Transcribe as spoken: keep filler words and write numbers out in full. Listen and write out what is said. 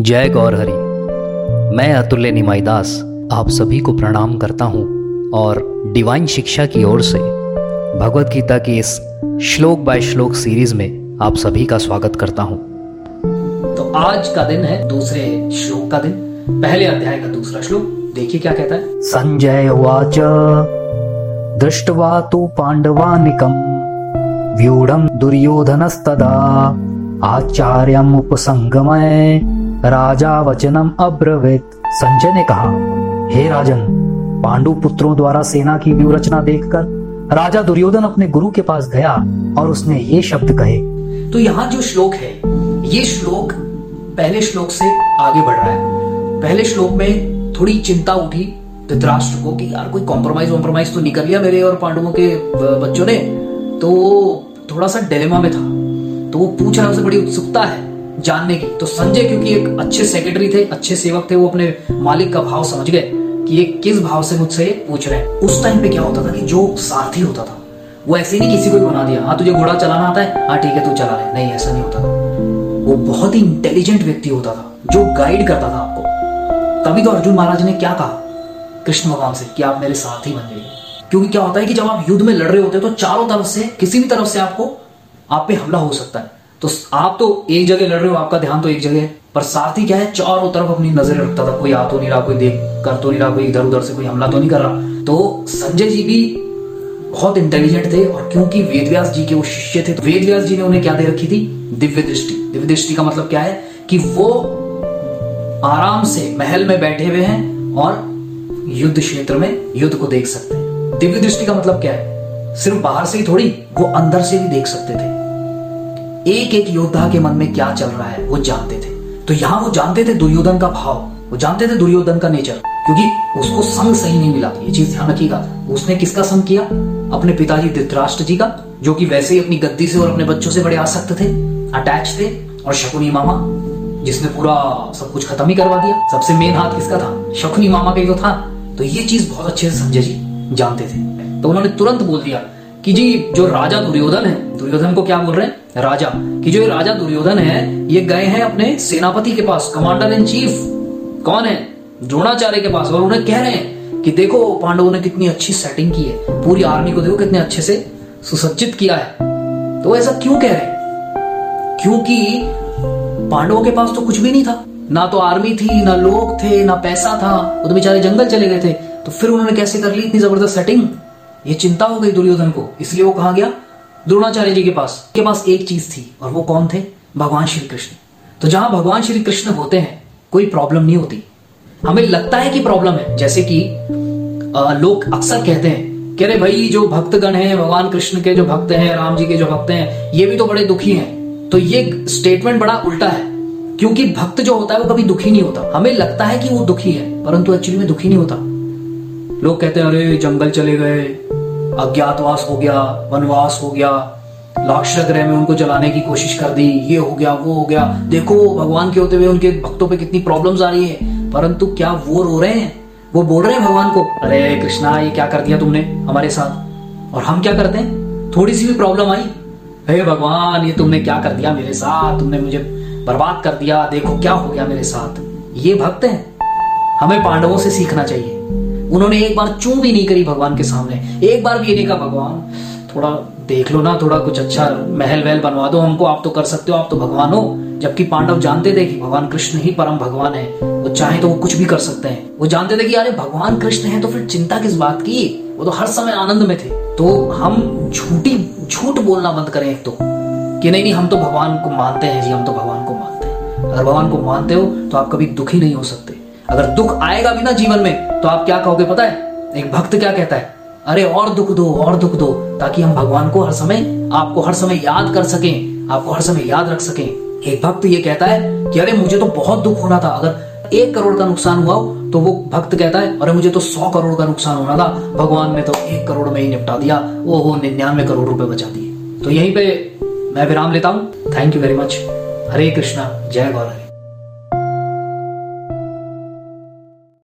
जय गौर हरि। मैं अतुल्य निमी दास आप सभी को प्रणाम करता हूँ और डिवाइन शिक्षा की ओर से भगवत गीता की इस श्लोक बाय श्लोक सीरीज में आप सभी का स्वागत करता हूँ। तो आज का दिन है दूसरे श्लोक का दिन। पहले अध्याय का दूसरा श्लोक देखिए क्या कहता है। संजय उवाच दृष्ट्वा तु पांडवानिकं व्यूढं दुर्योधनस्तदा आचार्यम् उपसंगमय राजा वचनम अब्रवीत। संजय ने कहा, हे राजन, पांडु पुत्रों द्वारा सेना की व्यूहरचना देखकर राजा दुर्योधन अपने गुरु के पास गया और उसने ये शब्द कहे। तो यहाँ जो श्लोक है ये श्लोक पहले श्लोक से आगे बढ़ रहा है। पहले श्लोक में थोड़ी चिंता उठी धृतराष्ट्र को कि यार कोई कॉम्प्रोमाइज वॉम्प्रोमाइज तो निकल लिया मेरे और पांडवों के बच्चों ने, तो थोड़ा सा डिलेमा में था। तो वो पूछ रहा है, उसे बड़ी उत्सुकता है जानने की। तो संजय क्योंकि एक अच्छे सेक्रेटरी थे, अच्छे सेवक थे, वो अपने मालिक का भाव समझ गए कि ये किस भाव से मुझसे पूछ रहे हैं। उस टाइम पे क्या होता था कि जो सारथी होता था वो ऐसे नहीं किसी को भी बना दिया, हाँ तुझे घोड़ा चलाना आता है, हाँ ठीक है तू चला ले, नहीं ऐसा नहीं होता था। वो बहुत ही इंटेलिजेंट व्यक्ति होता था जो गाइड करता था आपको। तभी तो अर्जुन महाराज ने क्या कहा कृष्ण भगवान से कि आप मेरे साथी बन जाइए, क्योंकि क्या होता है कि जब आप युद्ध में लड़ रहे होते हो तो चारों तरफ से किसी भी तरफ से आपको आप पे हमला हो सकता है। तो आप तो एक जगह लड़ रहे हो, आपका ध्यान तो एक जगह है, पर साथी क्या है चारों तरफ अपनी नजरें रखता था, कोई आ तो नहीं रहा, कोई देख कर तो नहीं रहा, कोई इधर उधर से कोई हमला तो नहीं कर रहा। तो संजय जी भी बहुत इंटेलिजेंट थे और क्योंकि वेदव्यास जी के वो शिष्य थे, तो वेदव्यास जी ने उन्हें क्या दे रखी थी दिव्य दृष्टि। दिव्य दृष्टि का मतलब क्या है कि वो आराम से महल में बैठे हुए हैं और युद्ध क्षेत्र में युद्ध को देख सकते हैं। दिव्य दृष्टि का मतलब क्या है, सिर्फ बाहर से ही थोड़ी, वो अंदर से भी देख सकते थे। एक एक योद्धा के मन में क्या चल रहा है वो जानते थे। तो यहाँ वो जानते थे दुर्योधन का भाव, वो जानते थे दुर्योधन का नेचर, क्योंकि उसको संग सही नहीं मिला। ये चीज ध्यान रखिएगा, उसने किसका संग किया, अपने पिताजी धृतराष्ट्र जी का, जो कि वैसे ही अपनी गद्दी से और अपने बच्चों से बड़े आसक्त थे, अटैच थे, और शकुनी मामा जिसने पूरा सब कुछ खत्म ही करवा दिया। सबसे मेन हाथ किसका था, शकुनी मामा का ही तो था। तो ये चीज बहुत अच्छे से संजय जी जानते थे। तो उन्होंने तुरंत बोल दिया कि जी जो राजा दुर्योधन है, दुर्योधन को क्या बोल रहे हैं राजा, कि जो ये राजा दुर्योधन है ये गए हैं अपने सेनापति के पास, कमांडर इन चीफ कौन है द्रोणाचार्य के पास, और उन्हें कह रहे हैं कि देखो पांडवों ने कितनी अच्छी सेटिंग की है, पूरी आर्मी को देखो कितने अच्छे से सुसज्जित किया है। तो ऐसा क्यों कह रहे हैं, क्योंकि पांडवों के पास तो कुछ भी नहीं था, ना तो आर्मी थी, ना लोग थे, ना पैसा था, वो तो बेचारे जंगल चले गए थे। तो फिर उन्होंने कैसे कर ली इतनी जबरदस्त सेटिंग, ये चिंता हो गई दुर्योधन को, इसलिए वो कहा गया द्रोणाचार्य जी के पास। के पास एक चीज थी और वो कौन थे, भगवान श्री कृष्ण। तो जहां भगवान श्री कृष्ण होते हैं कोई प्रॉब्लम नहीं होती। हमें लगता है कि प्रॉब्लम है, जैसे कि आ, लोग अक्सर कहते हैं कि अरे भाई जो भक्तगण हैं, भगवान कृष्ण के जो भक्त हैं, राम जी के जो भक्त हैं, ये भी तो बड़े दुखी हैं। तो ये स्टेटमेंट बड़ा उल्टा है, क्योंकि भक्त जो होता है वो कभी दुखी नहीं होता। हमें लगता है कि वो दुखी है, परंतु एक्चुअली में दुखी नहीं होता। लोग कहते हैं अरे जंगल चले गए, अज्ञातवास हो गया, वनवास हो गया, लाक्षागृह में उनको जलाने की कोशिश कर दी, ये हो गया वो हो गया, देखो भगवान के होते हुए उनके भक्तों पे कितनी प्रॉब्लम्स आ रही है। परंतु क्या वो रो रहे हैं, वो बोल रहे हैं भगवान को अरे कृष्णा ये क्या कर दिया तुमने हमारे साथ। और हम क्या करते हैं, थोड़ी सी भी प्रॉब्लम आई हे भगवान ये तुमने क्या कर दिया मेरे साथ, तुमने मुझे बर्बाद कर दिया, देखो क्या हो गया मेरे साथ। ये भक्त हैं, हमें पांडवों से सीखना चाहिए। उन्होंने एक बार चूं भी नहीं करी भगवान के सामने, एक बार भी ये नहीं कहा भगवान थोड़ा देख लो ना, थोड़ा कुछ अच्छा महल वहल बनवा दो हमको, आप तो कर सकते हो, आप तो भगवान हो। जबकि पांडव जानते थे कि भगवान कृष्ण ही परम भगवान है, वो चाहे तो वो कुछ भी कर सकते हैं। वो जानते थे कि अरे भगवान कृष्ण है तो फिर चिंता किस बात की, वो तो हर समय आनंद में थे। तो हम झूठी झूठ बोलना बंद करें एक तो, कि नहीं नहीं हम तो भगवान को मानते हैं जी, हम तो भगवान को मानते हैं। अगर भगवान को मानते हो तो आप कभी दुखी नहीं हो सकते। अगर दुख आएगा भी ना जीवन में तो आप क्या कहोगे पता है, एक भक्त क्या कहता है अरे और दुख दो और दुख दो, ताकि हम भगवान को हर समय, आपको हर समय याद कर सकें, आपको हर समय याद रख सकें। एक भक्त ये कहता है कि अरे मुझे तो बहुत दुख होना था, अगर एक करोड़ का नुकसान हुआ तो वो भक्त कहता है अरे मुझे तो सौ करोड़ का नुकसान होना था, भगवान ने तो एक करोड़ में ही निपटा दिया, वो हो निन्यानवे करोड़ रुपए बचा दिए। तो यहीं पे मैं विराम लेता हूँ। Thank you very much. Hare Krishna, जय गौर।